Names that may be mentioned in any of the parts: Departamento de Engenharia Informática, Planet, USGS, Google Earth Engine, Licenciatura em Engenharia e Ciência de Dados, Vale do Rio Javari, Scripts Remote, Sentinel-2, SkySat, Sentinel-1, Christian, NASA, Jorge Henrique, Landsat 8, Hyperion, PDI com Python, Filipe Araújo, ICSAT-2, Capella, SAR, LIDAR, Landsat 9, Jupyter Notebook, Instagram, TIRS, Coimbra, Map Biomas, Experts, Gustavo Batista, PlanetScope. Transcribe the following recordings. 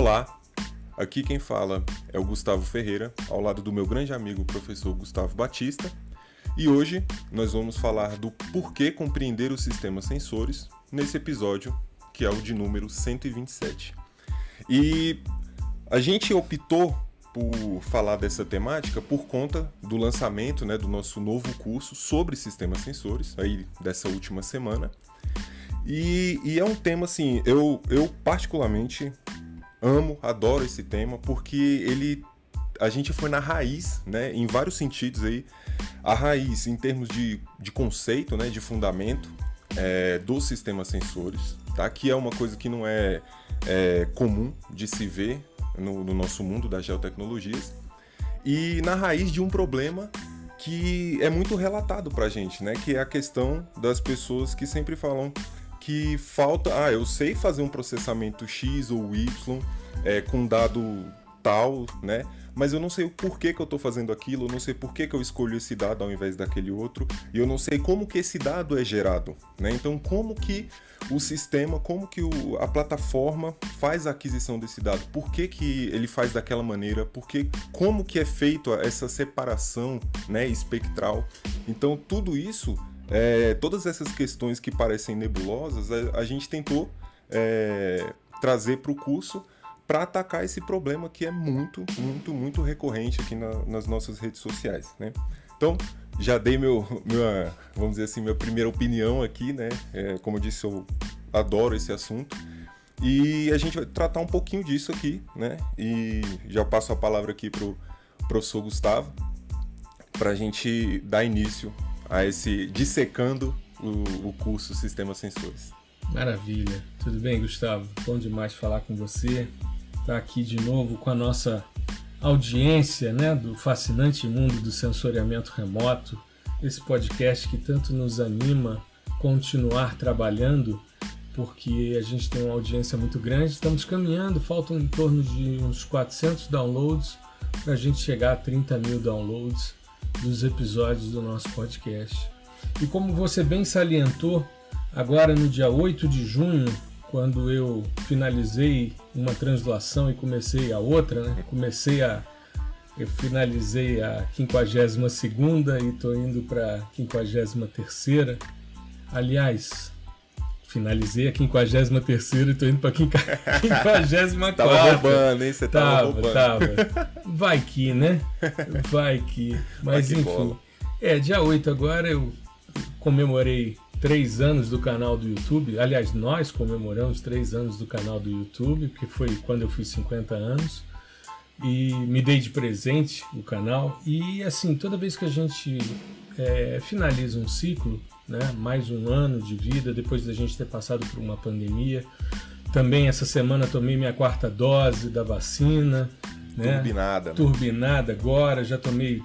Olá, aqui quem fala é o Gustavo Ferreira, ao lado do meu grande amigo professor Gustavo Batista, e hoje nós vamos falar do porquê compreender os sistemas sensores nesse episódio, que é o de número 127. E a gente optou por falar dessa temática por conta do lançamento, do nosso novo curso sobre sistemas sensores, aí dessa última semana. E é um tema, assim, eu particularmente adoro esse tema, porque a gente foi na raiz, em vários sentidos aí, a raiz em termos de conceito, de fundamento dos sistemas sensores, tá? Que é uma coisa que não é comum de se ver no nosso mundo das geotecnologias, e na raiz de um problema que é muito relatado pra gente, que é a questão das pessoas que sempre falam que falta, eu sei fazer um processamento X ou Y com dado tal, mas eu não sei o porquê que eu estou fazendo aquilo, eu não sei porquê que eu escolho esse dado ao invés daquele outro, e eu não sei como que esse dado é gerado, Então, como que o sistema, como que a plataforma faz a aquisição desse dado, por que que ele faz daquela maneira, como que é feita essa separação, espectral. Então, tudo isso, todas essas questões que parecem nebulosas, a gente tentou trazer para o curso para atacar esse problema que é muito recorrente aqui nas nossas redes sociais, Então, já dei minha primeira opinião aqui, como eu disse, eu adoro esse assunto e a gente vai tratar um pouquinho disso aqui, E já passo a palavra aqui para o professor Gustavo para a gente dar início a esse dissecando o curso Sistemas Sensores. Maravilha. Tudo bem, Gustavo? Bom demais falar com você. Tá aqui de novo com a nossa audiência, do fascinante mundo do sensoriamento remoto, esse podcast que tanto nos anima continuar trabalhando, porque a gente tem uma audiência muito grande, estamos caminhando, faltam em torno de uns 400 downloads para a gente chegar a 30 mil downloads dos episódios do nosso podcast. E como você bem salientou, agora no dia 8 de junho, quando eu finalizei uma translação e comecei a outra, eu finalizei a 52ª e estou indo para a 53ª. Aliás, finalizei a 53ª e estou indo para a 54ª. Tava roubando, hein? Você tava roubando. Tava. Vai que, Vai que. Mas vai que enfim. Bola. Dia 8 agora eu comemorei 3 anos do canal do YouTube, aliás, nós comemoramos 3 anos do canal do YouTube, que foi quando eu fiz 50 anos, e me dei de presente o canal, e assim, toda vez que a gente finaliza um ciclo, mais um ano de vida, depois da gente ter passado por uma pandemia, também essa semana tomei minha 4ª dose da vacina, turbinada agora, já tomei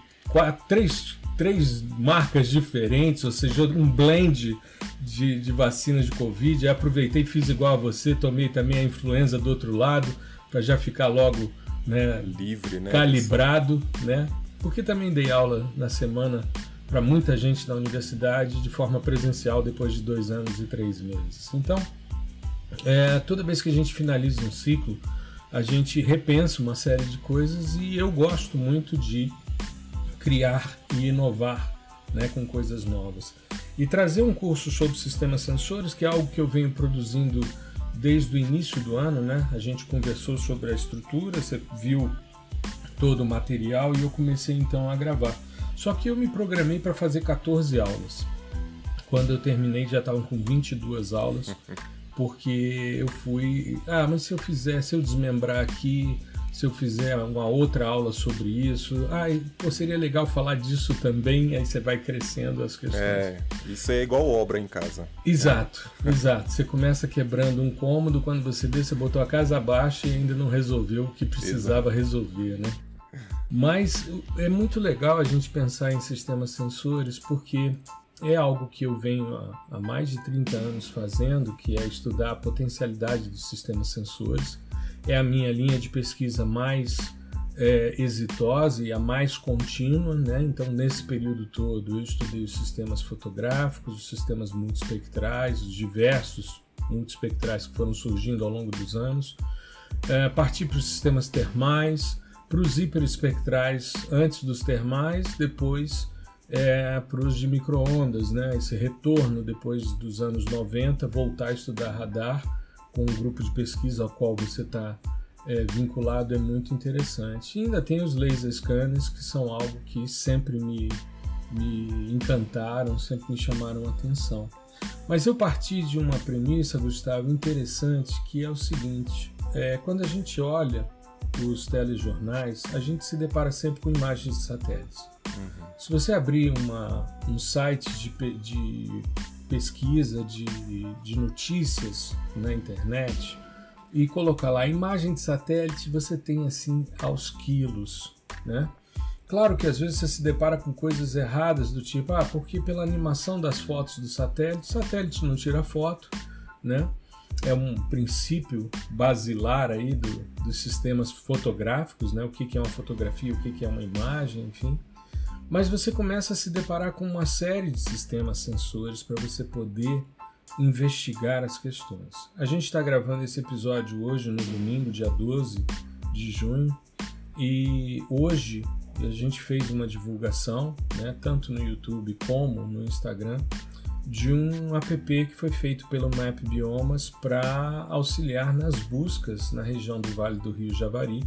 3 marcas diferentes, ou seja, um blend de vacinas de Covid. Eu aproveitei e fiz igual a você, tomei também a influenza do outro lado, para já ficar logo livre, calibrado, porque também dei aula na semana para muita gente da universidade de forma presencial depois de 2 anos e 3 meses. Então, toda vez que a gente finaliza um ciclo, a gente repensa uma série de coisas e eu gosto muito de criar e inovar, com coisas novas. E trazer um curso sobre sistemas sensores, que é algo que eu venho produzindo desde o início do ano, A gente conversou sobre a estrutura, você viu todo o material e eu comecei então a gravar. Só que eu me programei para fazer 14 aulas. Quando eu terminei já estavam com 22 aulas, porque eu fui... mas se eu desmembrar aqui... se eu fizer uma outra aula sobre isso, seria legal falar disso também, aí você vai crescendo as questões. Isso é igual obra em casa. Exato, exato. Você começa quebrando um cômodo, quando você vê, você botou a casa abaixo e ainda não resolveu o que precisava resolver, Mas é muito legal a gente pensar em sistemas sensores, porque é algo que eu venho há mais de 30 anos fazendo, que é estudar a potencialidade dos sistemas sensores. É a minha linha de pesquisa mais exitosa e a mais contínua, Então, nesse período todo, eu estudei os sistemas fotográficos, os sistemas multiespectrais, os diversos multiespectrais que foram surgindo ao longo dos anos. partir para os sistemas termais, para os hiperespectrais antes dos termais, depois para os de micro-ondas, né? Esse retorno depois dos anos 90, voltar a estudar radar com um grupo de pesquisa ao qual você está vinculado é muito interessante. E ainda tem os laser scanners, que são algo que sempre me encantaram, sempre me chamaram a atenção. Mas eu parti de uma premissa, Gustavo, interessante, que é o seguinte: quando a gente olha os telejornais, a gente se depara sempre com imagens de satélites. Uhum. Se você abrir um site de pesquisa, de notícias na internet e colocar lá imagem de satélite, você tem assim aos quilos, né? Claro que às vezes você se depara com coisas erradas do tipo, porque pela animação das fotos do satélite, o satélite não tira foto, né? É um princípio basilar aí dos sistemas fotográficos, né? O que é uma fotografia, o que é uma imagem, enfim. Mas você começa a se deparar com uma série de sistemas sensores para você poder investigar as questões. A gente está gravando esse episódio hoje, no domingo, dia 12 de junho, e hoje a gente fez uma divulgação, né, tanto no YouTube como no Instagram, de um app que foi feito pelo Map Biomas para auxiliar nas buscas na região do Vale do Rio Javari,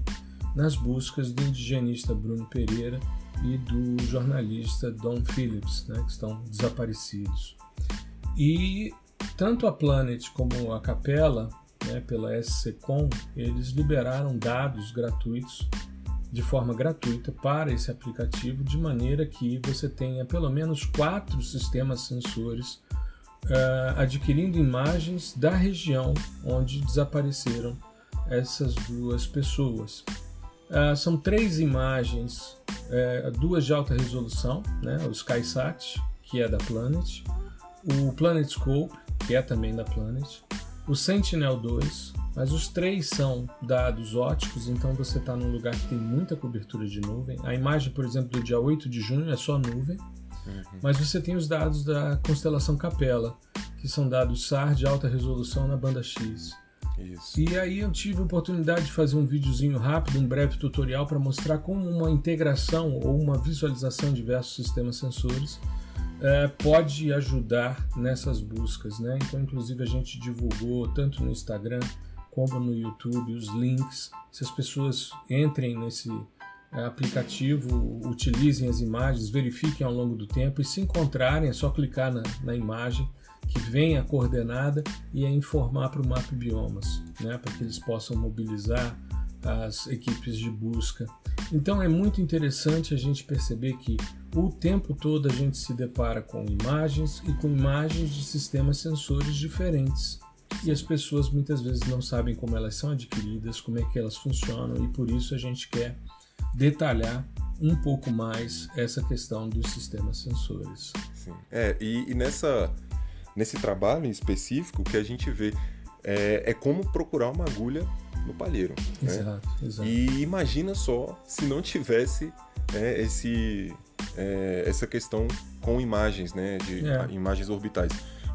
nas buscas do indigenista Bruno Pereira e do jornalista Dom Phillips, né, que estão desaparecidos. E tanto a Planet como a Capella, né, pela SCCom, eles liberaram dados gratuitos, de forma gratuita, para esse aplicativo, de maneira que você tenha pelo menos 4 sistemas sensores adquirindo imagens da região onde desapareceram essas duas pessoas. São 3 imagens, 2 de alta resolução, né? O SkySat, que é da Planet, o PlanetScope, que é também da Planet, o Sentinel-2, mas os 3 são dados óticos, então você está num lugar que tem muita cobertura de nuvem. A imagem, por exemplo, do dia 8 de junho é só nuvem, mas você tem os dados da constelação Capella, que são dados SAR de alta resolução na banda X. Isso. E aí eu tive a oportunidade de fazer um videozinho rápido, um breve tutorial, para mostrar como uma integração ou uma visualização de diversos sistemas sensores pode ajudar nessas buscas, né? Então, inclusive, a gente divulgou tanto no Instagram como no YouTube os links. Se as pessoas entrem nesse aplicativo, utilizem as imagens, verifiquem ao longo do tempo, e se encontrarem é só clicar na imagem que vem a coordenada e informar para o Map Biomas, né, para que eles possam mobilizar as equipes de busca. Então é muito interessante a gente perceber que o tempo todo a gente se depara com imagens e com imagens de sistemas sensores diferentes. E as pessoas muitas vezes não sabem como elas são adquiridas, como é que elas funcionam, e por isso a gente quer detalhar um pouco mais essa questão dos sistemas sensores. Sim. E nesse trabalho em específico, o que a gente vê é como procurar uma agulha no palheiro. Exato, né? Exato. E imagina só se não tivesse essa questão com imagens, né, imagens orbitais.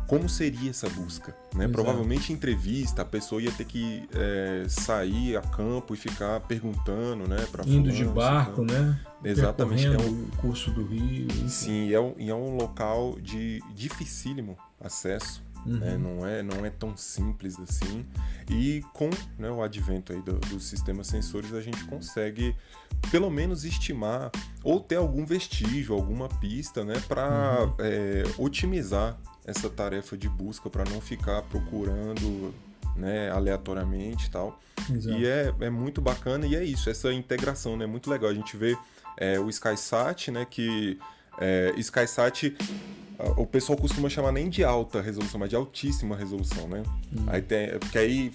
Como seria essa busca, né? Provavelmente em entrevista, a pessoa ia ter que sair a campo e ficar perguntando, né? Indo de barco, né? Exatamente. Percorrendo o curso do rio. Sim, é um local de dificílimo acesso, né? Não é tão simples assim. E com, né, o advento aí dos sistemas sensores, a gente consegue pelo menos estimar ou ter algum vestígio, alguma pista, né, para otimizar essa tarefa de busca, para não ficar procurando, né, aleatoriamente e tal. Exato. E é muito bacana, e é isso, essa integração, né, muito legal. A gente vê o SkySat, né, que SkySat o pessoal costuma chamar nem de alta resolução, mas de altíssima resolução, né? Aí porque aí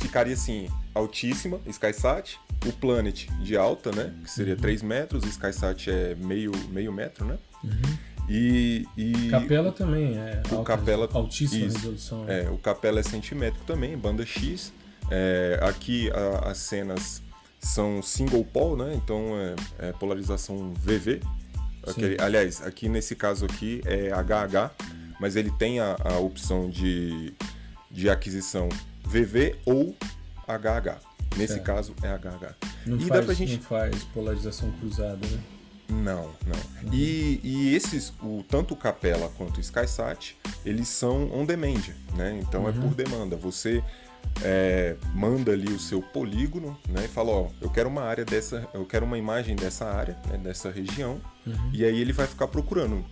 ficaria assim, altíssima, SkySat, o Planet de alta, né, que seria 3 metros, o SkySat é meio metro, né? E Capella também é altíssima resolução. O Capella é centimétrico também, banda X. Aqui as cenas são single pole, né? Então é polarização VV. Aliás, aqui nesse caso aqui é HH, mas ele tem a opção de aquisição VV ou HH. Nesse caso, é HH. Não faz polarização cruzada, né? Não. E esses, tanto o Capella quanto o SkySat, eles são on demand, né? Então é por demanda. Você manda ali o seu polígono, né? E fala, ó, eu quero uma imagem dessa área, né? Dessa região. E aí ele vai ficar procurando.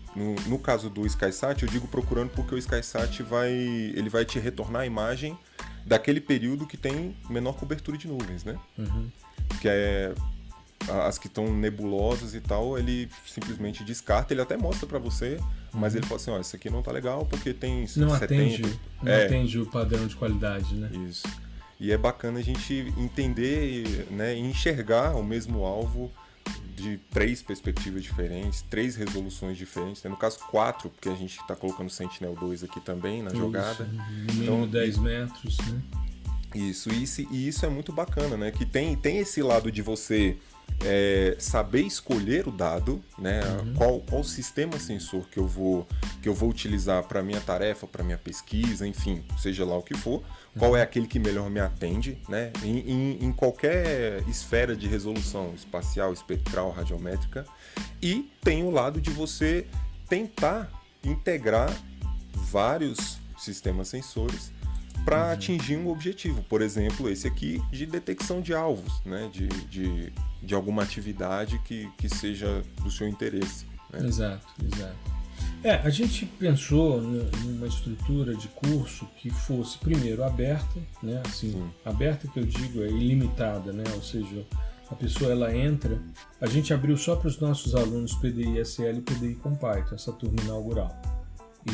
No caso do SkySat, eu digo procurando porque o SkySat vai te retornar a imagem daquele período que tem menor cobertura de nuvens, né? Que é as que estão nebulosas e tal, ele simplesmente descarta, ele até mostra para você, mas ele fala assim, ó, isso aqui não tá legal porque tem 70... Não atende o padrão de qualidade, né? Isso. E é bacana a gente entender, né, e enxergar o mesmo alvo de 3 perspectivas diferentes, 3 resoluções diferentes, né? No caso 4, porque a gente está colocando o Sentinel-2 aqui também na jogada. Então, 10 metros, né? Isso é muito bacana, né? Que tem esse lado de você saber escolher o dado, né? Qual sistema sensor que eu vou utilizar para minha tarefa, para minha pesquisa, enfim, seja lá o que for, qual é aquele que melhor me atende, né? Em qualquer esfera de resolução espacial, espectral, radiométrica. E tem o lado de você tentar integrar vários sistemas sensores para atingir um objetivo, por exemplo, esse aqui de detecção de alvos, né? de alguma atividade que seja do seu interesse. Né? Exato. A gente pensou numa estrutura de curso que fosse primeiro aberta, né? Assim, aberta que eu digo é ilimitada, né? Ou seja, a pessoa ela entra, a gente abriu só para os nossos alunos PDI SL e PDI com Python, essa turma inaugural.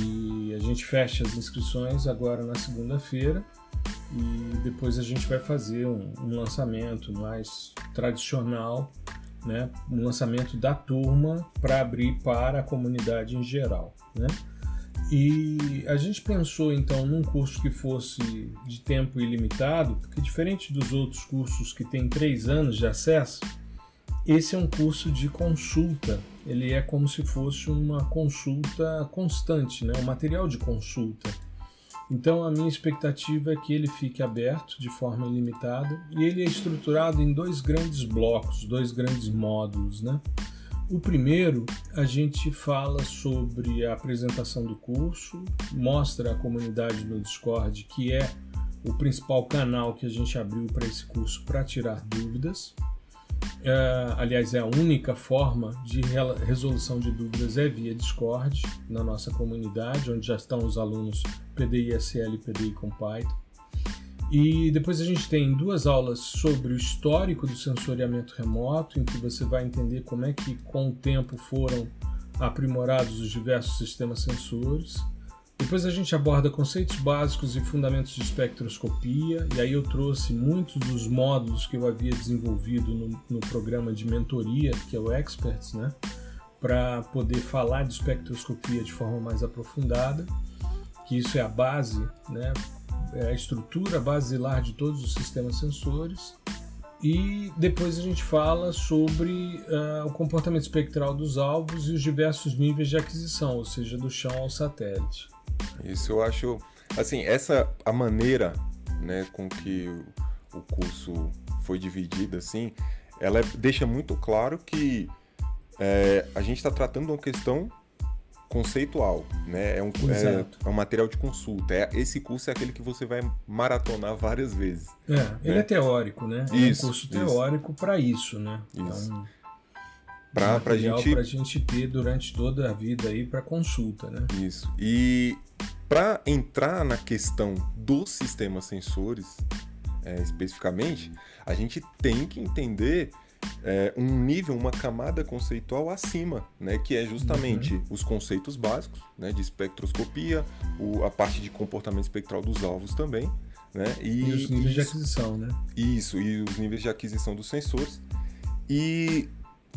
E a gente fecha as inscrições agora na segunda-feira e depois a gente vai fazer um lançamento mais tradicional, né? Um lançamento da turma para abrir para a comunidade em geral, né? E a gente pensou então num curso que fosse de tempo ilimitado, porque diferente dos outros cursos que tem 3 anos de acesso, esse é um curso de consulta, ele é como se fosse uma consulta constante, né? Um material de consulta. Então a minha expectativa é que ele fique aberto de forma ilimitada e ele é estruturado em 2 grandes blocos, 2 grandes módulos, né? O primeiro, a gente fala sobre a apresentação do curso, mostra a comunidade no Discord, que é o principal canal que a gente abriu para esse curso para tirar dúvidas. Aliás, é a única forma de resolução de dúvidas é via Discord, na nossa comunidade, onde já estão os alunos PDI SL e PDI com Python. E depois a gente tem 2 aulas sobre o histórico do sensoriamento remoto, em que você vai entender como é que com o tempo foram aprimorados os diversos sistemas sensores. Depois a gente aborda conceitos básicos e fundamentos de espectroscopia, e aí eu trouxe muitos dos módulos que eu havia desenvolvido no programa de mentoria, que é o Experts, né? Para poder falar de espectroscopia de forma mais aprofundada, que isso é a base, né? É a estrutura basilar de todos os sistemas sensores. E depois a gente fala sobre o comportamento espectral dos alvos e os diversos níveis de aquisição, ou seja, do chão ao satélite. Isso eu acho, assim, a maneira, né, com que o curso foi dividido, assim, ela deixa muito claro que a gente está tratando uma questão conceitual, né? É um material de consulta. Esse curso é aquele que você vai maratonar várias vezes. Ele é teórico, né? É um curso teórico para isso, né? Isso. Então, para a gente ter durante toda a vida aí para consulta, né? Isso. E para entrar na questão dos sistemas sensores, especificamente, a gente tem que entender um nível, uma camada conceitual acima, né? Que é justamente os conceitos básicos, né? De espectroscopia, a parte de comportamento espectral dos alvos também, né? E os níveis de aquisição, né? Isso, e os níveis de aquisição dos sensores. E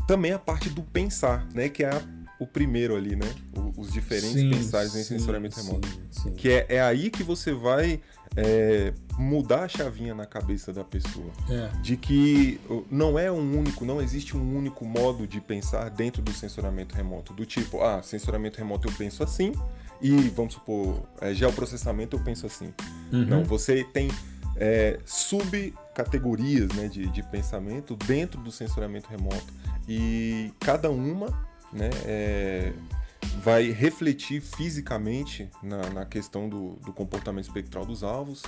também a parte do pensar, né? Que é o primeiro ali, né? Os diferentes pensares em sensoriamento remoto. Sim. Que é aí que você vai mudar a chavinha na cabeça da pessoa. De que não existe um único modo de pensar dentro do sensoriamento remoto. Do tipo, sensoriamento remoto eu penso assim, e vamos supor, geoprocessamento eu penso assim. Não, você tem subcategorias, né, de pensamento dentro do sensoriamento remoto, e cada uma, né, vai refletir fisicamente na questão do comportamento espectral dos alvos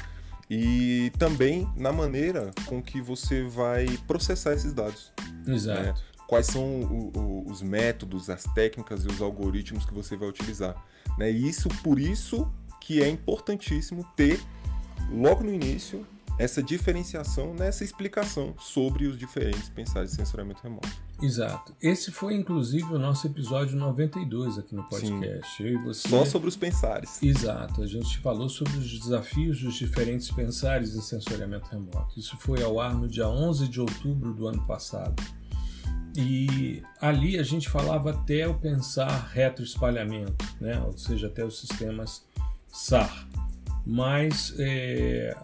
e também na maneira com que você vai processar esses dados. Exato. Né? Quais são os métodos, as técnicas e os algoritmos que você vai utilizar. Né? E isso, por isso que é importantíssimo ter, logo no início, essa diferenciação, nessa explicação sobre os diferentes pensares de sensoriamento remoto. Exato. Esse foi, inclusive, o nosso episódio 92 aqui no podcast. Eu e você... Só sobre os pensares. Exato. A gente falou sobre os desafios dos diferentes pensares em sensoriamento remoto. Isso foi ao ar no dia 11 de outubro do ano passado. E ali a gente falava até o pensar retroespalhamento, né? Ou seja, até os sistemas SAR. Mas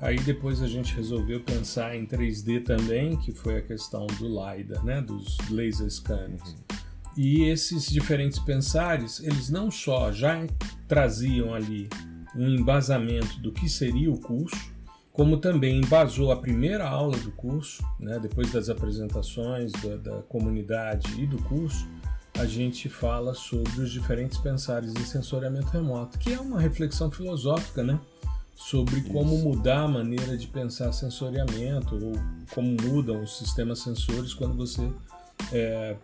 aí depois a gente resolveu pensar em 3D também, que foi a questão do LIDAR, né? Dos laser scanners. Uhum. E esses diferentes pensares, eles não só já traziam ali um embasamento do que seria o curso, como também embasou a primeira aula do curso, né? Depois das apresentações da comunidade e do curso, a gente fala sobre os diferentes pensares em sensoriamento remoto, que é uma reflexão filosófica, né? Sobre como mudar a maneira de pensar sensoriamento, ou como mudam os sistemas sensores quando você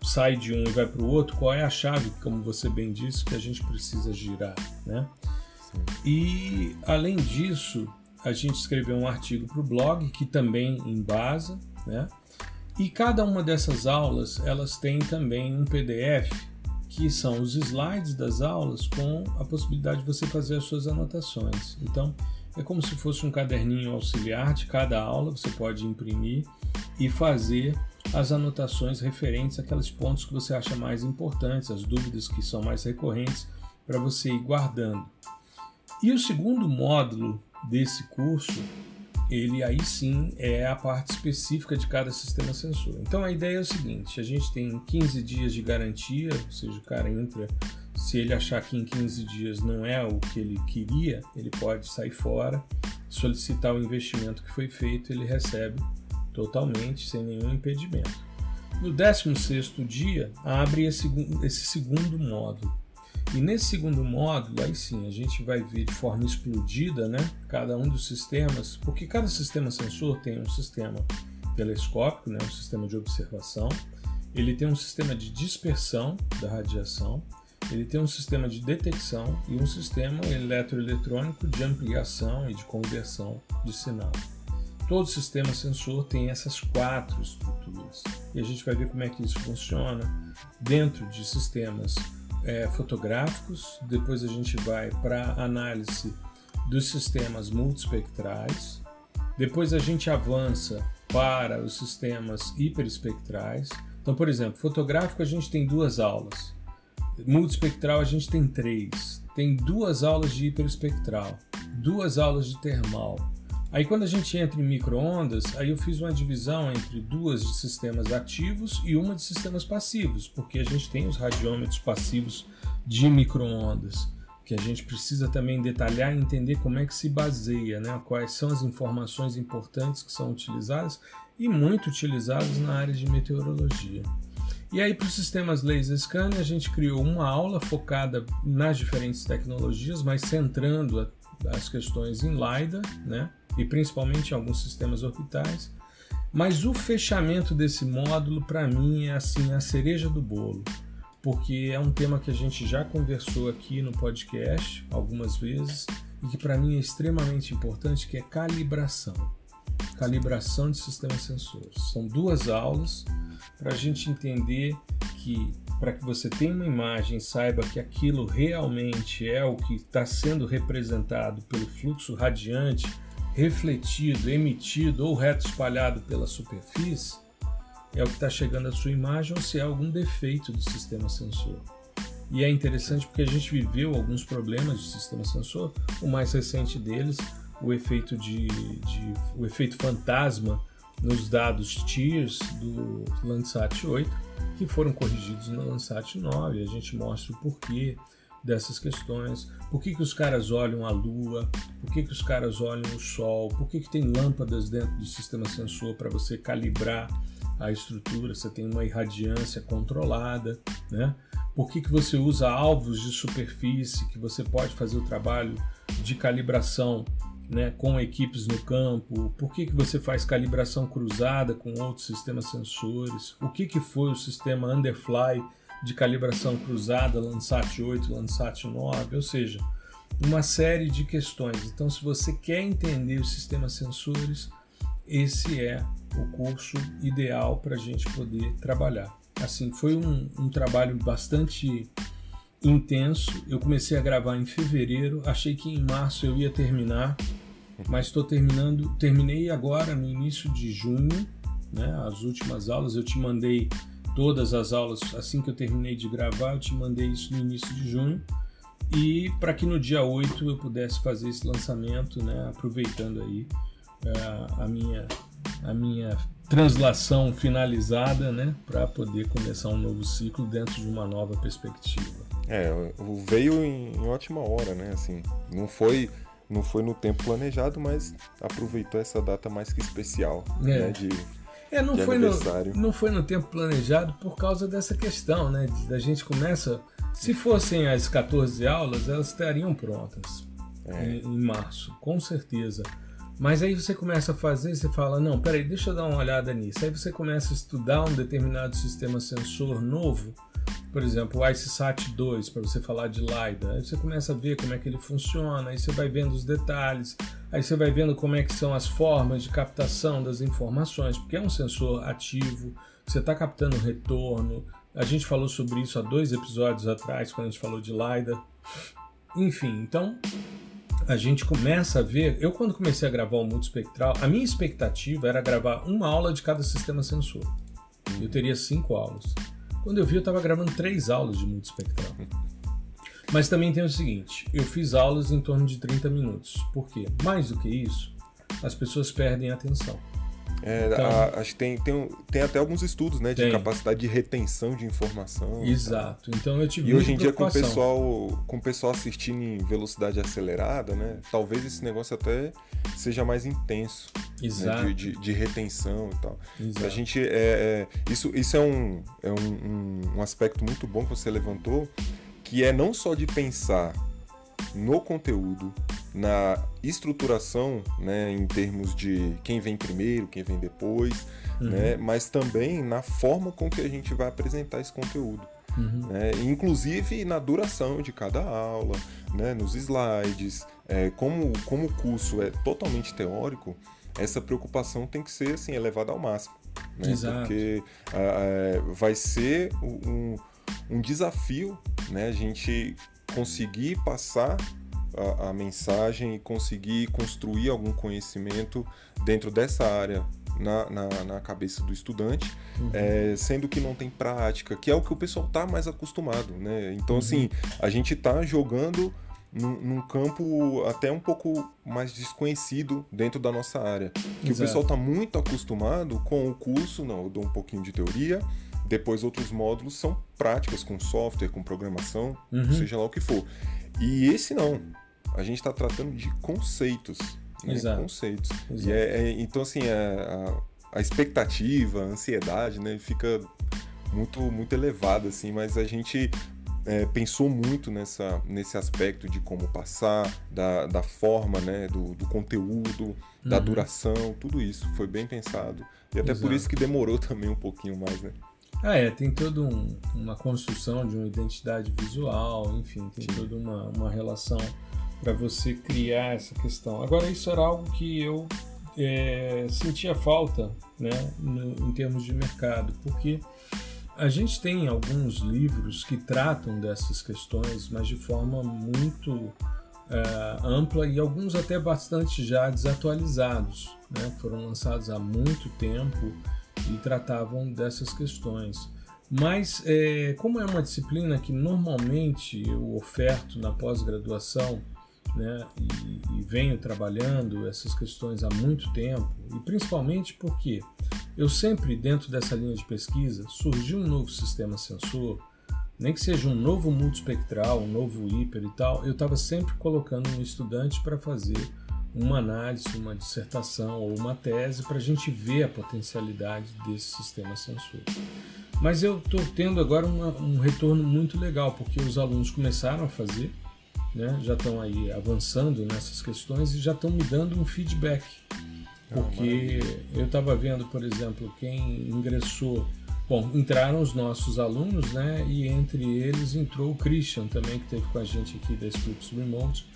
sai de um e vai para o outro, qual é a chave, como você bem disse, que a gente precisa girar, né? Sim. E, além disso, a gente escreveu um artigo para o blog, que também embasa, né? E cada uma dessas aulas, elas têm também um PDF, que são os slides das aulas com a possibilidade de você fazer as suas anotações. Então, é como se fosse um caderninho auxiliar de cada aula, você pode imprimir e fazer as anotações referentes àqueles pontos que você acha mais importantes, as dúvidas que são mais recorrentes, para você ir guardando. E o segundo módulo desse curso, ele aí sim é a parte específica de cada sistema sensor. Então a ideia é o seguinte, a gente tem 15 dias de garantia, ou seja, o cara entra, se ele achar que em 15 dias não é o que ele queria, ele pode sair fora, solicitar o investimento que foi feito, ele recebe totalmente, sem nenhum impedimento. No 16º dia, abre esse segundo módulo. E nesse segundo módulo, aí sim, a gente vai ver de forma explodida, né, cada um dos sistemas, porque cada sistema sensor tem um sistema telescópico, né, um sistema de observação, ele tem um sistema de dispersão da radiação, ele tem um sistema de detecção e um sistema eletroeletrônico de ampliação e de conversão de sinal. Todo sistema sensor tem essas 4 estruturas. E a gente vai ver como é que isso funciona dentro de sistemas fotográficos, depois a gente vai para análise dos sistemas multiespectrais, depois a gente avança para os sistemas hiperespectrais. Então, por exemplo, fotográfico a gente tem 2 aulas, multiespectral a gente tem 3, tem 2 aulas de hiperespectral, 2 aulas de termal. Aí quando a gente entra em microondas, aí eu fiz uma divisão entre 2 de sistemas ativos e uma de sistemas passivos, porque a gente tem os radiômetros passivos de microondas, que a gente precisa também detalhar e entender como é que se baseia, né? Quais são as informações importantes que são utilizadas e muito utilizadas na área de meteorologia. E aí para os sistemas laser scanner a gente criou uma aula focada nas diferentes tecnologias, mas centrando as questões em LIDAR, né? E principalmente em alguns sistemas orbitais, mas o fechamento desse módulo, para mim, é assim, a cereja do bolo, porque é um tema que a gente já conversou aqui no podcast algumas vezes e que para mim é extremamente importante, que é calibração de sistemas sensores. São 2 aulas para a gente entender que, para que você tenha uma imagem, saiba que aquilo realmente é o que está sendo representado pelo fluxo radiante refletido, emitido ou reto espalhado pela superfície, é o que está chegando à sua imagem, ou se é algum defeito do sistema sensor. E é interessante porque a gente viveu alguns problemas do sistema sensor, o mais recente deles, o efeito fantasma nos dados TIRS do Landsat 8, que foram corrigidos no Landsat 9, a gente mostra o porquê, dessas questões, por que os caras olham a lua, por que os caras olham o sol, por que tem lâmpadas dentro do sistema sensor para você calibrar a estrutura, você tem uma irradiância controlada, né? Por que você usa alvos de superfície, que você pode fazer o trabalho de calibração, né, com equipes no campo, por que você faz calibração cruzada com outros sistemas sensores, o que foi o sistema underfly de calibração cruzada, Landsat 8, Landsat 9, ou seja, uma série de questões. Então, se você quer entender os sistemas sensores, esse é o curso ideal para a gente poder trabalhar. Assim, foi um trabalho bastante intenso. Eu comecei a gravar em fevereiro, achei que em março eu ia terminar, mas estou terminando. Terminei agora no início de junho, né, as últimas aulas. Eu te mandei todas as aulas assim que eu terminei de gravar, eu te mandei isso no início de junho, e para que no dia 8 eu pudesse fazer esse lançamento, né, aproveitando aí a minha translação finalizada, né, para poder começar um novo ciclo dentro de uma nova perspectiva. Veio em ótima hora, né, assim, não foi no tempo planejado, mas aproveitou essa data mais que especial, né, não foi no tempo planejado por causa dessa questão, né, da gente começa, se fossem as 14 aulas, elas estariam prontas em março, com certeza. Mas aí você começa a fazer, você fala, não, peraí, deixa eu dar uma olhada nisso. Aí você começa a estudar um determinado sistema sensor novo, por exemplo, o ICSAT-2, para você falar de LIDAR. Aí você começa a ver como é que ele funciona, aí você vai vendo os detalhes, aí você vai vendo como é que são as formas de captação das informações, porque é um sensor ativo, você está captando retorno. A gente falou sobre isso há 2 episódios atrás, quando a gente falou de LIDAR. Enfim, então a gente começa a ver. Eu, quando comecei a gravar o multiespectral, a minha expectativa era gravar uma aula de cada sistema sensor. Eu teria 5 aulas. Quando eu vi, eu estava gravando 3 aulas de multiespectral. Mas também tem o seguinte, eu fiz aulas em torno de 30 minutos. Por quê? Mais do que isso, as pessoas perdem a atenção. Então, acho que tem até alguns estudos, né, de capacidade de retenção de informação. Exato. Então eu tive. E hoje em dia, com o pessoal assistindo em velocidade acelerada, né, talvez esse negócio até seja mais intenso. Exato. Né, de retenção e tal. Exato. A gente isso é um aspecto muito bom que você levantou, que é não só de pensar no conteúdo, na estruturação, né, em termos de quem vem primeiro, quem vem depois, uhum, né, mas também na forma com que a gente vai apresentar esse conteúdo, uhum, né, inclusive na duração de cada aula, né, nos slides. Como o curso é totalmente teórico, essa preocupação tem que ser assim, elevada ao máximo, né? Exato. Porque vai ser um desafio, né, a gente conseguir passar a mensagem e conseguir construir algum conhecimento dentro dessa área na cabeça do estudante, uhum, sendo que não tem prática, que é o que o pessoal está mais acostumado, né? Então, uhum, assim, a gente está jogando num campo até um pouco mais desconhecido dentro da nossa área, que exato, o pessoal está muito acostumado com o curso. Não, eu dou um pouquinho de teoria, depois outros módulos são práticas com software, com programação, uhum, seja lá o que for. E esse não. A gente está tratando de conceitos. Né? Exato. Conceitos. Exato. Então, assim, a expectativa, a ansiedade, né, fica muito, muito elevada, assim, mas a gente pensou muito nesse aspecto de como passar, da forma, né, do conteúdo, uhum, da duração, tudo isso foi bem pensado. E até exato, por isso que demorou também um pouquinho mais, né? Tem toda uma construção de uma identidade visual, enfim, tem toda uma relação para você criar essa questão. Agora, isso era algo que eu sentia falta, né, em termos de mercado, porque a gente tem alguns livros que tratam dessas questões, mas de forma muito ampla, e alguns até bastante já desatualizados, né, foram lançados há muito tempo e tratavam dessas questões. Mas como é uma disciplina que normalmente eu oferto na pós-graduação, né, e venho trabalhando essas questões há muito tempo, e principalmente porque eu sempre, dentro dessa linha de pesquisa, surgiu um novo sistema sensor, nem que seja um novo multispectral, um novo hiper e tal, eu estava sempre colocando um estudante para fazer uma análise, uma dissertação ou uma tese para a gente ver a potencialidade desse sistema sensor. Mas eu estou tendo agora um retorno muito legal, porque os alunos começaram a fazer, né, já estão aí avançando nessas questões e já estão me dando um feedback. Porque eu estava vendo, por exemplo, quem ingressou... Bom, entraram os nossos alunos, né, e entre eles entrou o Christian também, que esteve com a gente aqui da Scripts Remote,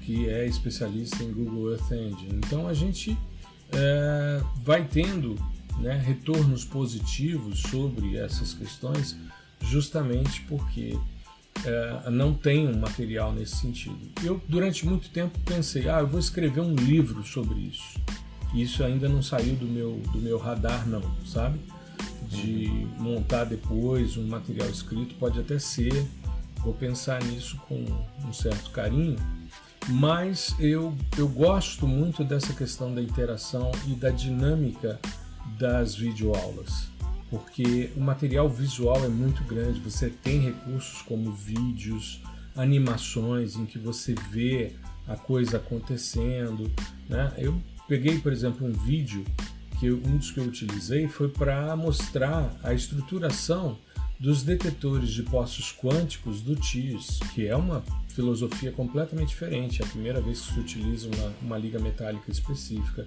que é especialista em Google Earth Engine. Então a gente vai tendo, né, retornos positivos sobre essas questões, justamente porque não tem um material nesse sentido. Eu durante muito tempo pensei, eu vou escrever um livro sobre isso. Isso ainda não saiu do meu radar não, sabe? De montar depois um material escrito, pode até ser, vou pensar nisso com um certo carinho, mas eu gosto muito dessa questão da interação e da dinâmica das videoaulas, porque o material visual é muito grande, você tem recursos como vídeos, animações em que você vê a coisa acontecendo, né? Eu peguei, por exemplo, um vídeo, um dos que eu utilizei foi para mostrar a estruturação dos detectores de poços quânticos do TIRS, que é uma filosofia completamente diferente, é a primeira vez que se utiliza uma liga metálica específica,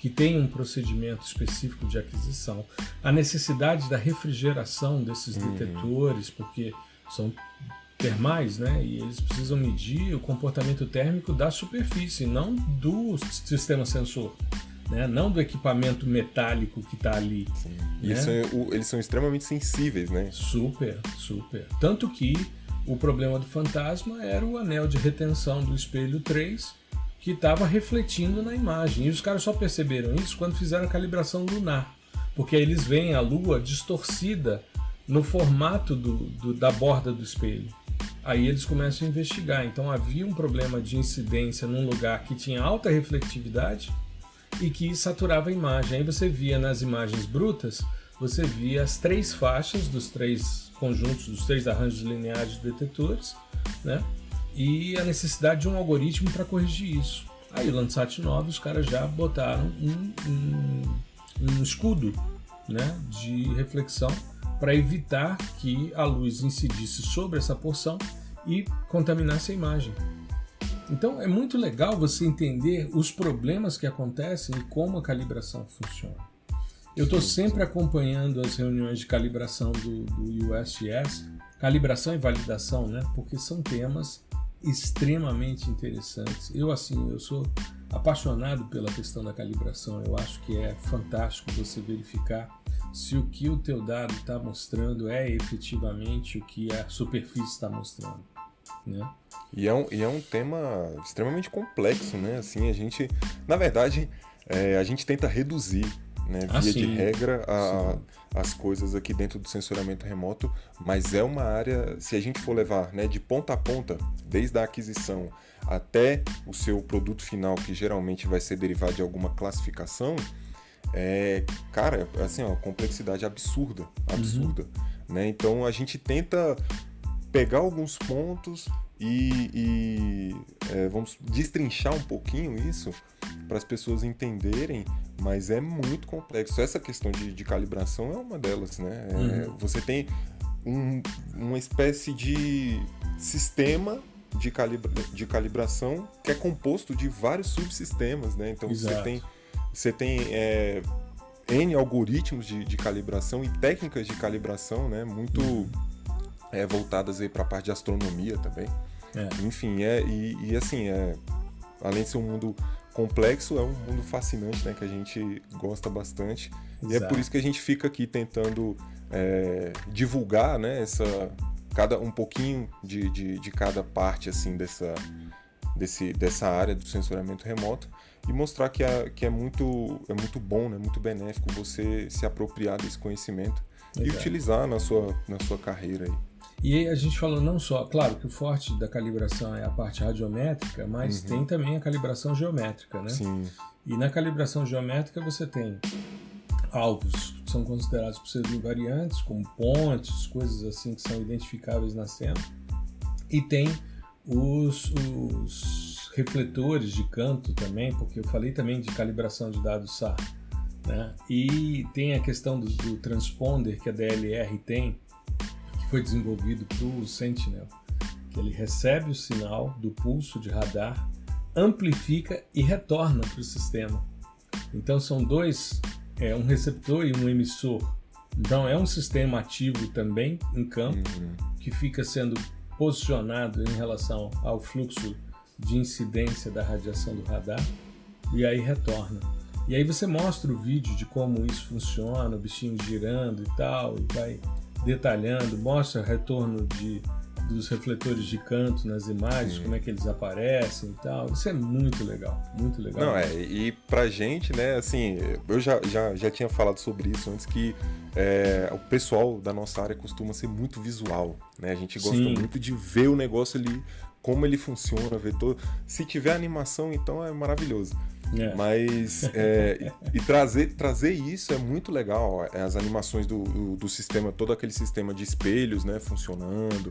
que tem um procedimento específico de aquisição, a necessidade da refrigeração desses detectores, porque são termais, né, e eles precisam medir o comportamento térmico da superfície, não do sistema sensor. Né? Não do equipamento metálico que está ali. Sim. Né? Eles são extremamente sensíveis, né? Super, super. Tanto que o problema do fantasma era o anel de retenção do espelho 3 que estava refletindo na imagem. E os caras só perceberam isso quando fizeram a calibração lunar. Porque aí eles veem a lua distorcida no formato da borda do espelho. Aí eles começam a investigar. Então havia um problema de incidência num lugar que tinha alta reflectividade e que saturava a imagem. Aí você via nas imagens brutas, você via as três faixas dos três conjuntos, dos três arranjos lineares de detetores, né? E a necessidade de um algoritmo para corrigir isso. Aí o Landsat 9, os caras já botaram um escudo, né, de reflexão para evitar que a luz incidisse sobre essa porção e contaminasse a imagem. Então é muito legal você entender os problemas que acontecem e como a calibração funciona. Eu estou sempre acompanhando as reuniões de calibração do USGS, calibração e validação, né? Porque são temas extremamente interessantes. Eu sou apaixonado pela questão da calibração. Eu acho que é fantástico você verificar se o que o teu dado está mostrando é efetivamente o que a superfície está mostrando, né? E é um tema extremamente complexo, né? Assim, a gente tenta reduzir, né, via de regra as coisas aqui dentro do sensoramento remoto, mas é uma área, se a gente for levar, né, de ponta a ponta, desde a aquisição até o seu produto final, que geralmente vai ser derivado de alguma classificação, cara, assim, ó, complexidade absurda, né? Então a gente tenta pegar alguns pontos e vamos destrinchar um pouquinho isso para as pessoas entenderem, mas é muito complexo. Essa questão de calibração é uma delas, né? Você tem uma espécie de sistema de calibração que é composto de vários subsistemas, né? Então você tem N algoritmos de calibração e técnicas de calibração, né? Muito... voltadas aí para a parte de astronomia também. Enfim, além de ser um mundo complexo, é um mundo fascinante, né, que a gente gosta bastante. Exato. E é por isso que a gente fica aqui tentando divulgar, né, um pouquinho de cada parte assim, dessa área do sensoramento remoto e mostrar que é muito bom, né, muito benéfico você se apropriar desse conhecimento. Exato. E utilizar na sua carreira aí. E a gente falou não só, claro que o forte da calibração é a parte radiométrica, mas tem também a calibração geométrica, né? Sim. E na calibração geométrica você tem alvos são considerados por seus invariantes, como pontes, coisas assim que são identificáveis na cena, e tem os refletores de canto também, porque eu falei também de calibração de dados SAR, né? E tem a questão do transponder que a DLR tem, que foi desenvolvido para o Sentinel, que ele recebe o sinal do pulso de radar, amplifica e retorna para o sistema. Então são dois, um receptor e um emissor. Então é um sistema ativo também em campo, que fica sendo posicionado em relação ao fluxo de incidência da radiação do radar, e aí retorna. E aí você mostra o vídeo de como isso funciona, o bichinho girando e tal, e vai detalhando, mostra o retorno dos refletores de canto nas imagens, como é que eles aparecem e tal. Isso é muito legal, muito legal. Não, e pra gente, né, assim, eu já tinha falado sobre isso antes, que o pessoal da nossa área costuma ser muito visual, né? A gente gosta muito de ver o negócio ali, como ele funciona, ver todo. Se tiver animação, então é maravilhoso. Mas e trazer isso é muito legal, as animações do sistema, todo aquele sistema de espelhos, né, funcionando,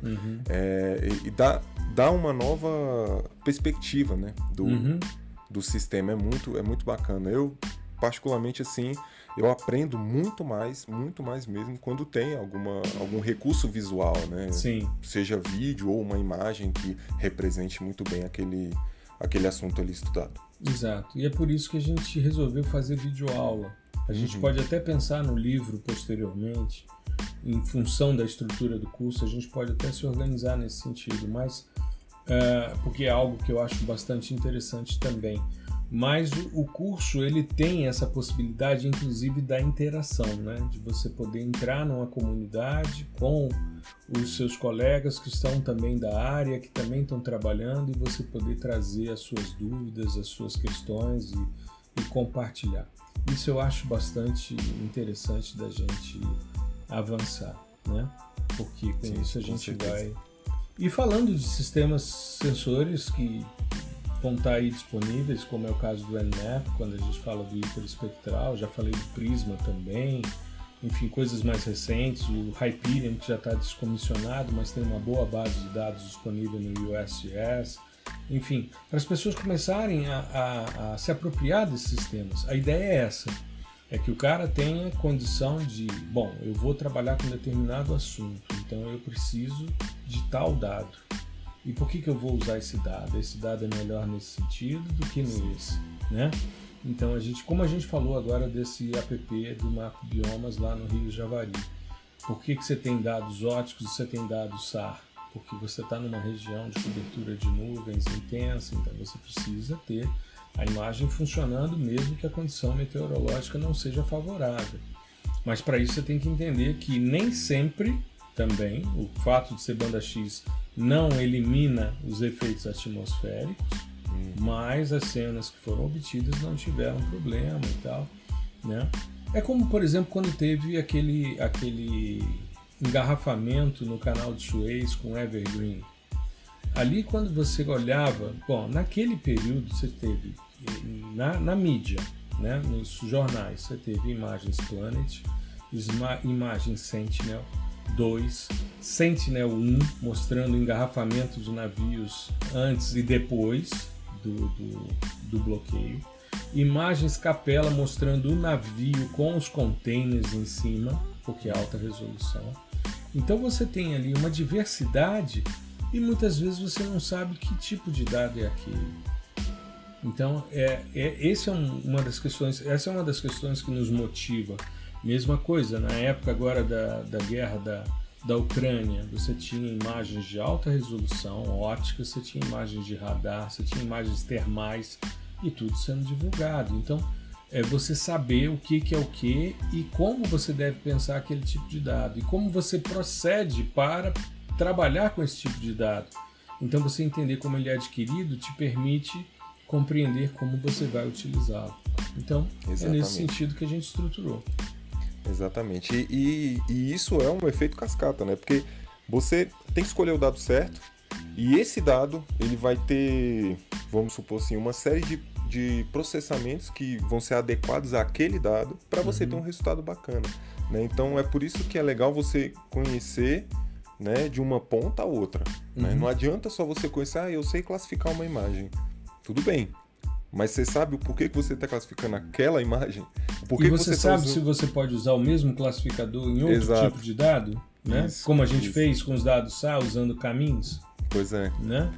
e dá uma nova perspectiva, né, do sistema. É muito bacana. Eu particularmente, assim, eu aprendo muito mais mesmo quando tem algum recurso visual, né? Sim. Seja vídeo ou uma imagem que represente muito bem aquele assunto ali estudado. Exato, e é por isso que a gente resolveu fazer videoaula. A gente pode até pensar no livro posteriormente, em função da estrutura do curso, a gente pode até se organizar nesse sentido, mas porque é algo que eu acho bastante interessante também. Mas o curso, ele tem essa possibilidade, inclusive, da interação, né? De você poder entrar numa comunidade com os seus colegas que estão também da área, que também estão trabalhando, e você poder trazer as suas dúvidas, as suas questões e compartilhar. Isso eu acho bastante interessante da gente avançar, né? Porque com isso a gente vai... E falando de sistemas sensores que vão estar aí disponíveis, como é o caso do NMAP, quando a gente fala do hiperespectral, já falei do Prisma também, enfim, coisas mais recentes, o Hyperion, que já está descomissionado, mas tem uma boa base de dados disponível no USGS, enfim, para as pessoas começarem a se apropriar desses sistemas. A ideia é essa, é que o cara tenha condição de, bom, eu vou trabalhar com determinado assunto, então eu preciso de tal dado. E por que eu vou usar esse dado? Esse dado é melhor nesse sentido do que nesse, né? Então, como a gente falou agora desse app do Map Biomas lá no Rio Javari, por que você tem dados óticos e você tem dados SAR? Porque você está numa região de cobertura de nuvens intensa, então você precisa ter a imagem funcionando mesmo que a condição meteorológica não seja favorável. Mas para isso você tem que entender que nem sempre também o fato de ser banda X não elimina os efeitos atmosféricos, mas as cenas que foram obtidas não tiveram problema e tal, né? É como, por exemplo, quando teve aquele engarrafamento no canal de Suez com Evergreen. Ali, quando você olhava, bom, naquele período você teve, na mídia, né, nos jornais, você teve imagens Planet, imagens Sentinel-2, Sentinel-1, mostrando engarrafamento de navios antes e depois do bloqueio, imagens Capella mostrando o navio com os containers em cima, porque é alta resolução. Então você tem ali uma diversidade e muitas vezes você não sabe que tipo de dado é aquele. Então essa é uma das questões que nos motiva. Mesma coisa, na época agora da guerra da Ucrânia, você tinha imagens de alta resolução, ótica, você tinha imagens de radar, você tinha imagens termais e tudo sendo divulgado. Então, é você saber o que é o que e como você deve pensar aquele tipo de dado e como você procede para trabalhar com esse tipo de dado. Então, você entender como ele é adquirido te permite compreender como você vai utilizá-lo. Então, exatamente, é nesse sentido que a gente estruturou. Exatamente, e isso é um efeito cascata, né? Porque você tem que escolher o dado certo, e esse dado ele vai ter, vamos supor assim, uma série de de processamentos que vão ser adequados àquele dado para você ter um resultado bacana, né? Então é por isso que é legal você conhecer, né, de uma ponta a outra, né? Não adianta só você conhecer, ah, eu sei classificar uma imagem. Tudo bem. Mas você sabe o porquê que você está classificando aquela imagem? E você sabe se você pode usar o mesmo classificador em outro tipo de dado? Né? Isso, como a gente fez com os dados SA, usando caminhos. Pois é. Né?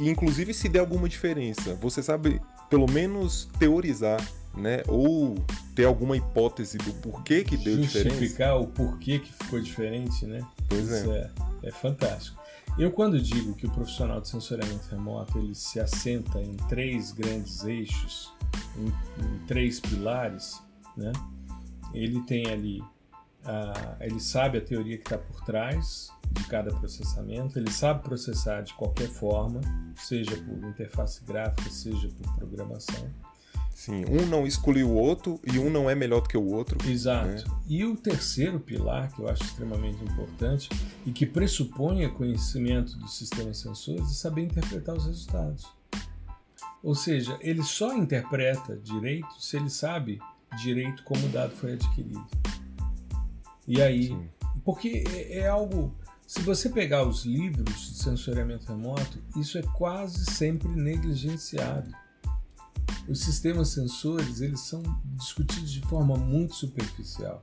Inclusive, se der alguma diferença, você sabe pelo menos teorizar, né? Ou ter alguma hipótese do porquê que deu diferença. Justificar o porquê que ficou diferente, né? Pois é. Isso é fantástico. Eu, quando digo que o profissional de sensoriamento remoto ele se assenta em três grandes eixos, em três pilares, né? Ele tem ali, ele sabe a teoria que está por trás de cada processamento, ele sabe processar de qualquer forma, seja por interface gráfica, seja por programação. Sim, um não exclui o outro e um não é melhor do que o outro. Exato. Né? E o terceiro pilar, que eu acho extremamente importante e que pressupõe o conhecimento dos sistemas sensores, é saber interpretar os resultados. Ou seja, ele só interpreta direito se ele sabe direito como o dado foi adquirido. E aí, sim, porque é algo... Se você pegar os livros de sensoriamento remoto, isso é quase sempre negligenciado. Os sistemas sensores, eles são discutidos de forma muito superficial.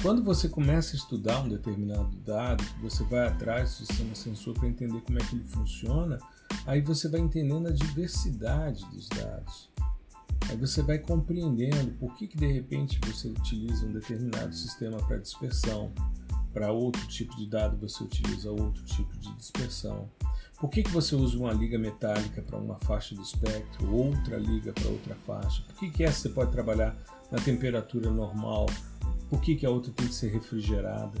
Quando você começa a estudar um determinado dado, você vai atrás do sistema sensor para entender como é que ele funciona, aí você vai entendendo a diversidade dos dados. Aí você vai compreendendo por que de repente você utiliza um determinado sistema para dispersão, para outro tipo de dado você utiliza outro tipo de dispersão. Por que você usa uma liga metálica para uma faixa do espectro, outra liga para outra faixa? Por que essa você pode trabalhar na temperatura normal? Por que a outra tem que ser refrigerada?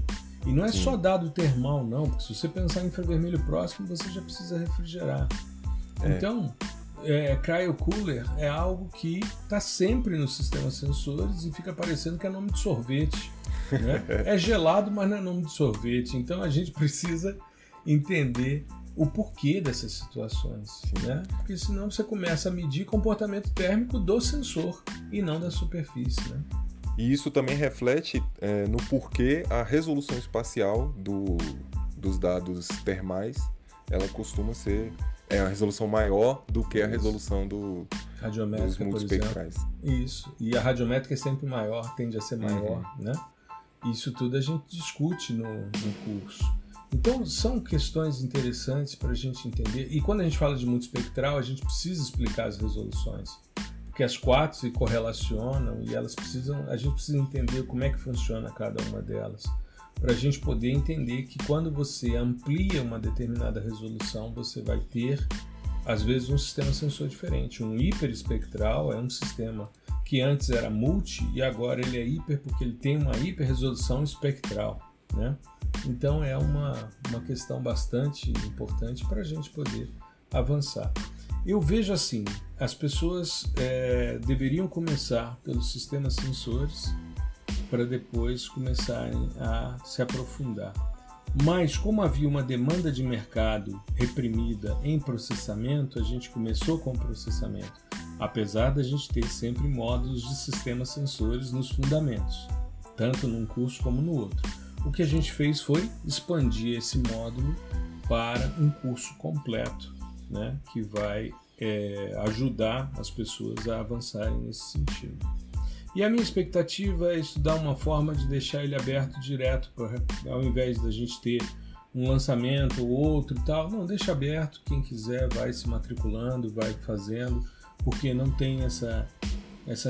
E não é só dado termal, não, porque se você pensar em infravermelho próximo, você já precisa refrigerar. Então, cryo cooler é algo que está sempre nos sistemas sensores e fica parecendo que é nome de sorvete, né? É gelado, mas não é nome de sorvete. Então, a gente precisa entender o porquê dessas situações, né? Porque senão você começa a medir comportamento térmico do sensor e não da superfície, né? E isso também reflete no porquê a resolução espacial dos dados termais, ela costuma ser a resolução maior do que a resolução dos multiespectrais. Isso, e a radiométrica é sempre maior, tende a ser maior, né? Isso tudo a gente discute no curso. Então, são questões interessantes para a gente entender. E quando a gente fala de multiespectral, a gente precisa explicar as resoluções, porque as quatro se correlacionam e a gente precisa entender como é que funciona cada uma delas, para a gente poder entender que quando você amplia uma determinada resolução, você vai ter, às vezes, um sistema sensor diferente. Um hiperespectral é um sistema que antes era multi e agora ele é hiper porque ele tem uma hiperresolução espectral, né? Então é uma questão bastante importante para a gente poder avançar. Eu vejo assim, as pessoas deveriam começar pelos sistemas sensores para depois começarem a se aprofundar. Mas como havia uma demanda de mercado reprimida em processamento, a gente começou com o processamento, apesar da gente ter sempre módulos de sistemas sensores nos fundamentos, tanto num curso como no outro. O que a gente fez foi expandir esse módulo para um curso completo, né, que vai ajudar as pessoas a avançarem nesse sentido. E a minha expectativa é estudar uma forma de deixar ele aberto direto, ao invés da gente ter um lançamento ou outro e tal. Não, deixa aberto, quem quiser vai se matriculando, vai fazendo, porque não tem essa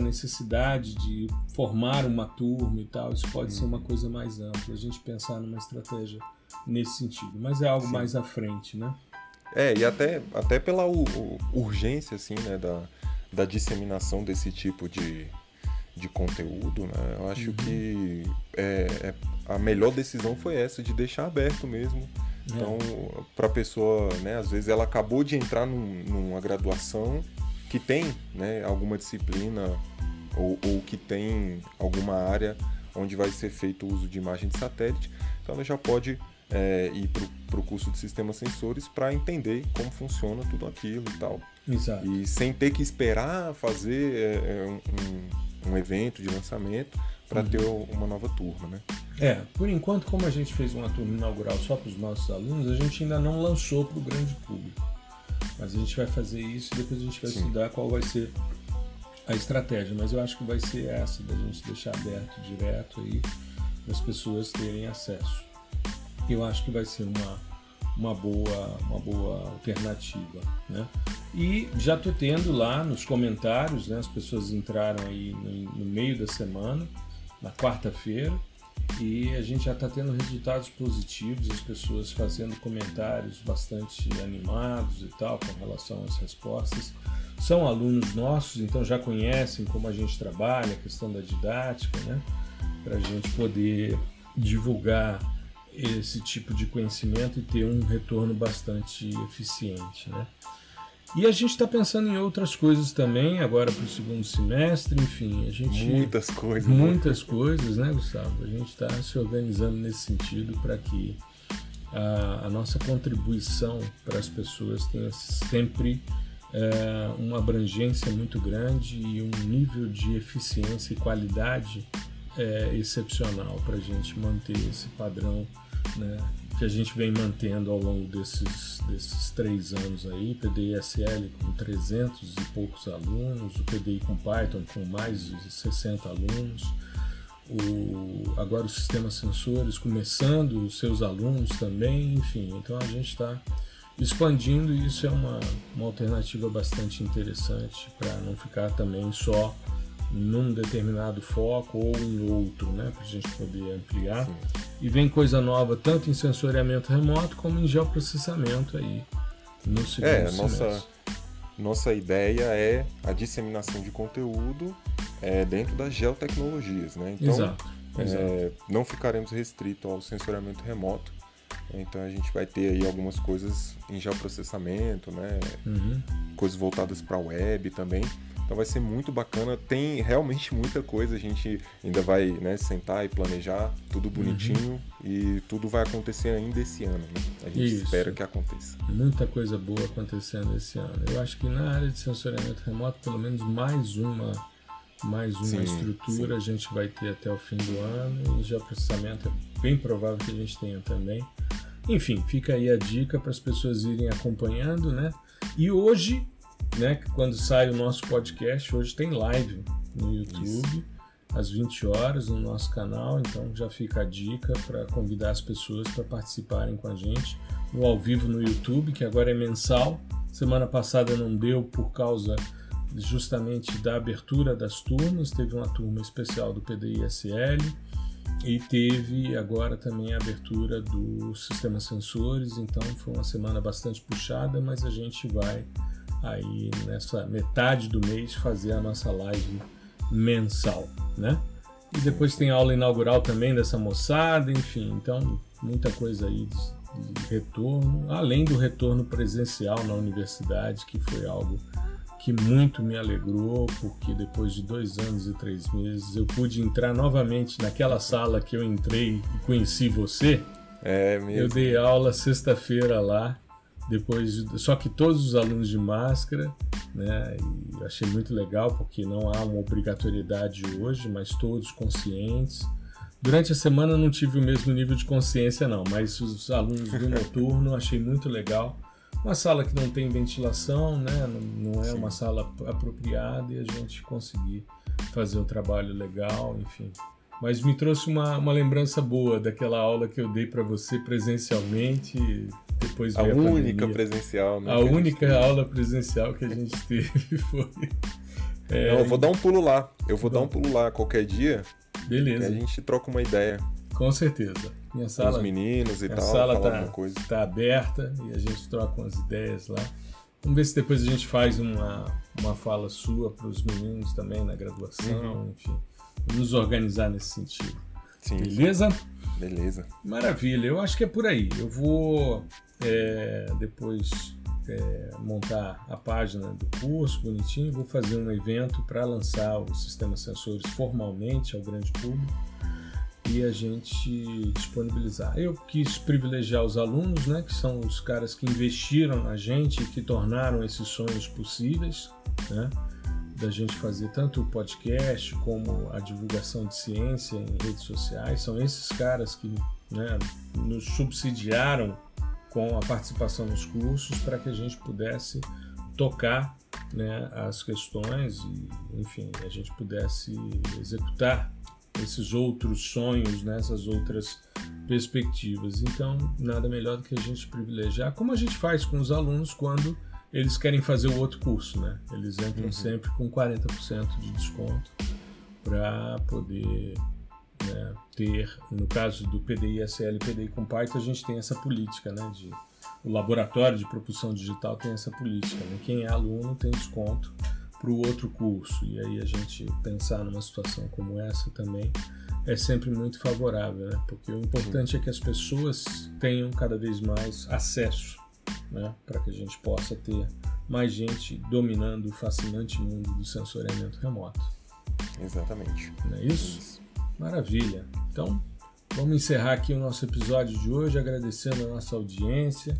necessidade de formar uma turma e tal. Isso pode ser uma coisa mais ampla, a gente pensar numa estratégia nesse sentido, mas é algo mais à frente, né? E até pela urgência, assim, né, da disseminação desse tipo de conteúdo, né? Eu acho que a melhor decisão foi essa, de deixar aberto mesmo. Então, para a pessoa, né, às vezes ela acabou de entrar numa graduação que tem, né, alguma disciplina ou que tem alguma área onde vai ser feito o uso de imagem de satélite, então ela já pode ir para o curso de sistemas sensores para entender como funciona tudo aquilo e tal. Exato. E sem ter que esperar fazer um evento de lançamento para ter uma nova turma, né? É, por enquanto, como a gente fez uma turma inaugural só para os nossos alunos, a gente ainda não lançou para o grande público. Mas a gente vai fazer isso e depois a gente vai estudar qual vai ser a estratégia. Mas eu acho que vai ser essa, da gente deixar aberto direto aí para as pessoas terem acesso. Eu acho que vai ser uma boa alternativa, né? E já estou tendo lá nos comentários, né? As pessoas entraram aí no meio da semana, na quarta-feira, e a gente já está tendo resultados positivos, as pessoas fazendo comentários bastante animados e tal com relação às respostas. São alunos nossos, então já conhecem como a gente trabalha, a questão da didática, né? Para a gente poder divulgar esse tipo de conhecimento e ter um retorno bastante eficiente, né? E a gente está pensando em outras coisas também, agora para o segundo semestre, enfim, a gente... Muitas coisas, né, Gustavo? A gente está se organizando nesse sentido para que a nossa contribuição para as pessoas tenha sempre uma abrangência muito grande e um nível de eficiência e qualidade excepcional para a gente manter esse padrão, né, que a gente vem mantendo ao longo desses 3 anos aí. PDI SL com 300 e poucos alunos, o PDI com Python com mais de 60 alunos, agora o sistema sensores começando os seus alunos também, enfim, então a gente está expandindo e isso é uma alternativa bastante interessante para não ficar também só num determinado foco ou em outro, né, para a gente poder ampliar. Sim. E vem coisa nova tanto em sensoriamento remoto como em geoprocessamento aí no segundo semestre. Nossa ideia é a disseminação de conteúdo dentro das geotecnologias, né? Então, exato. Não ficaremos restritos ao sensoriamento remoto. Então a gente vai ter aí algumas coisas em geoprocessamento, né? Coisas voltadas para a web também. Então vai ser muito bacana, tem realmente muita coisa, a gente ainda vai, né, sentar e planejar tudo bonitinho e tudo vai acontecer ainda esse ano, né? A gente espera que aconteça. Muita coisa boa acontecendo esse ano. Eu acho que na área de sensoriamento remoto, pelo menos mais uma estrutura a gente vai ter até o fim do ano, e já o processamento é bem provável que a gente tenha também. Enfim, fica aí a dica para as pessoas irem acompanhando, né? E hoje, né, quando sai o nosso podcast, hoje tem live no YouTube, às 20 horas no nosso canal, então já fica a dica para convidar as pessoas para participarem com a gente no ao vivo no YouTube, que agora é mensal. Semana passada não deu por causa justamente da abertura das turmas, teve uma turma especial do PDI SL e teve agora também a abertura do sistema sensores, então foi uma semana bastante puxada, mas a gente vai aí nessa metade do mês fazer a nossa live mensal, né? E depois tem a aula inaugural também dessa moçada, enfim, então muita coisa aí de retorno, além do retorno presencial na universidade, que foi algo que muito me alegrou, porque depois de 2 anos e 3 meses eu pude entrar novamente naquela sala que eu entrei e conheci você. É mesmo. Eu dei aula sexta-feira lá, depois, só que todos os alunos de máscara, né? E eu achei muito legal porque não há uma obrigatoriedade hoje, mas todos conscientes. Durante a semana eu não tive o mesmo nível de consciência não, mas os alunos do noturno eu achei muito legal. Uma sala que não tem ventilação, né? Não é uma sala apropriada, e a gente conseguir fazer um trabalho legal, enfim. Mas me trouxe uma lembrança boa daquela aula que eu dei para você presencialmente, depois veio a única presencial, né? A única aula presencial que a gente teve foi... Não, eu vou dar um pulo lá, qualquer dia. Beleza. E a gente troca uma ideia. Com certeza. Minha sala, os meninos e tal, falar coisa. Tá aberta e a gente troca umas ideias lá. Vamos ver se depois a gente faz uma fala sua para os meninos também na graduação, enfim. Nos organizar nesse sentido. Sim, beleza? Beleza. Maravilha, eu acho que é por aí. Eu vou depois montar a página do curso bonitinho, vou fazer um evento para lançar o sistema sensores formalmente ao grande público. e a gente disponibilizar. Eu quis privilegiar os alunos, né, que são os caras que investiram na gente, que tornaram esses sonhos possíveis, né, da gente fazer tanto o podcast como a divulgação de ciência em redes sociais. São esses caras que, né, nos subsidiaram com a participação nos cursos para que a gente pudesse tocar, né, as questões e, enfim, a gente pudesse executar esses outros sonhos, né, essas outras perspectivas. Então, nada melhor do que a gente privilegiar, como a gente faz com os alunos quando eles querem fazer o outro curso, né? Eles entram sempre com 40% de desconto para poder, né, ter, no caso do PDI SL e PDI com Python, a gente tem essa política, né, de, o laboratório de propulsão digital tem essa política, né? Quem é aluno tem desconto para o outro curso, e aí a gente pensar numa situação como essa também é sempre muito favorável, né? Porque o importante é que as pessoas tenham cada vez mais acesso, né, para que a gente possa ter mais gente dominando o fascinante mundo do sensoriamento remoto. Exatamente. Não é isso? Isso. Maravilha. Então, vamos encerrar aqui o nosso episódio de hoje, agradecendo a nossa audiência,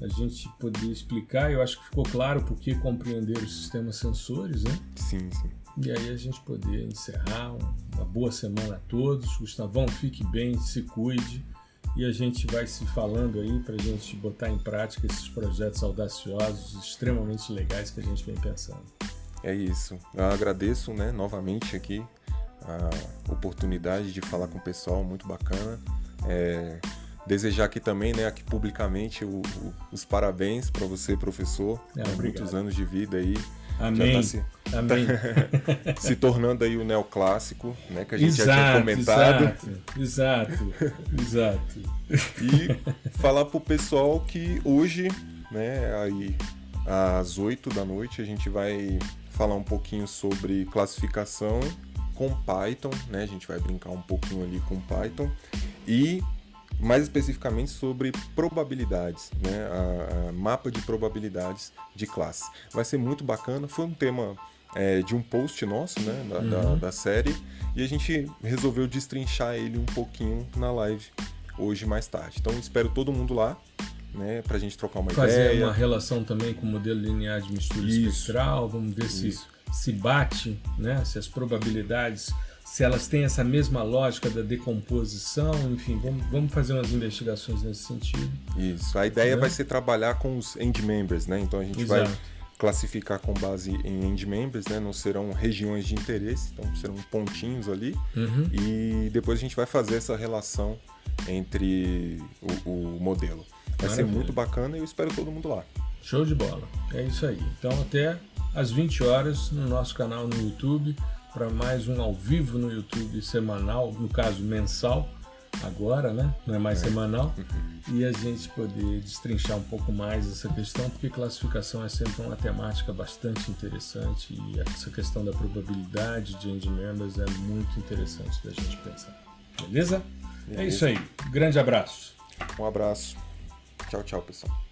a gente poder explicar, eu acho que ficou claro porque compreender os sistemas sensores, né? Sim, sim. E aí a gente poder encerrar. Uma boa semana a todos. Gustavão, fique bem, se cuide, e a gente vai se falando aí para a gente botar em prática esses projetos audaciosos, extremamente legais que a gente vem pensando. É isso. Eu agradeço, né, novamente aqui a oportunidade de falar com o pessoal, muito bacana. Desejar aqui também, né, aqui publicamente os parabéns para você, professor. Muitos anos de vida aí. Amém. Já tá se tornando aí o neoclássico, né, que a gente já tinha comentado. Exato. E falar pro pessoal que hoje, né, aí às 8 da noite, a gente vai falar um pouquinho sobre classificação com Python, né? A gente vai brincar um pouquinho ali com Python e mais especificamente sobre probabilidades, né? A mapa de probabilidades de classe. Vai ser muito bacana, foi um tema de um post nosso, né? Da série, e a gente resolveu destrinchar ele um pouquinho na live hoje mais tarde. Então espero todo mundo lá, né? Pra gente trocar uma ideia. Fazer uma relação também com o modelo linear de mistura espectral, vamos ver se bate, né? Se as probabilidades... se elas têm essa mesma lógica da decomposição, enfim, vamos fazer umas investigações nesse sentido. Isso, a ideia vai ser trabalhar com os end members, né? Então a gente vai classificar com base em end members, né? Não serão regiões de interesse, então serão pontinhos ali. E depois a gente vai fazer essa relação entre o modelo. Vai ser muito bacana e eu espero todo mundo lá. Show de bola, é isso aí. Então até às 20 horas no nosso canal no YouTube, para mais um ao vivo no YouTube semanal, no caso mensal agora, né? Não é mais semanal. E a gente poder destrinchar um pouco mais essa questão, porque classificação é sempre uma temática bastante interessante e essa questão da probabilidade de end members é muito interessante da gente pensar. Beleza? É isso aí. Grande abraço. Um abraço. Tchau, tchau, pessoal.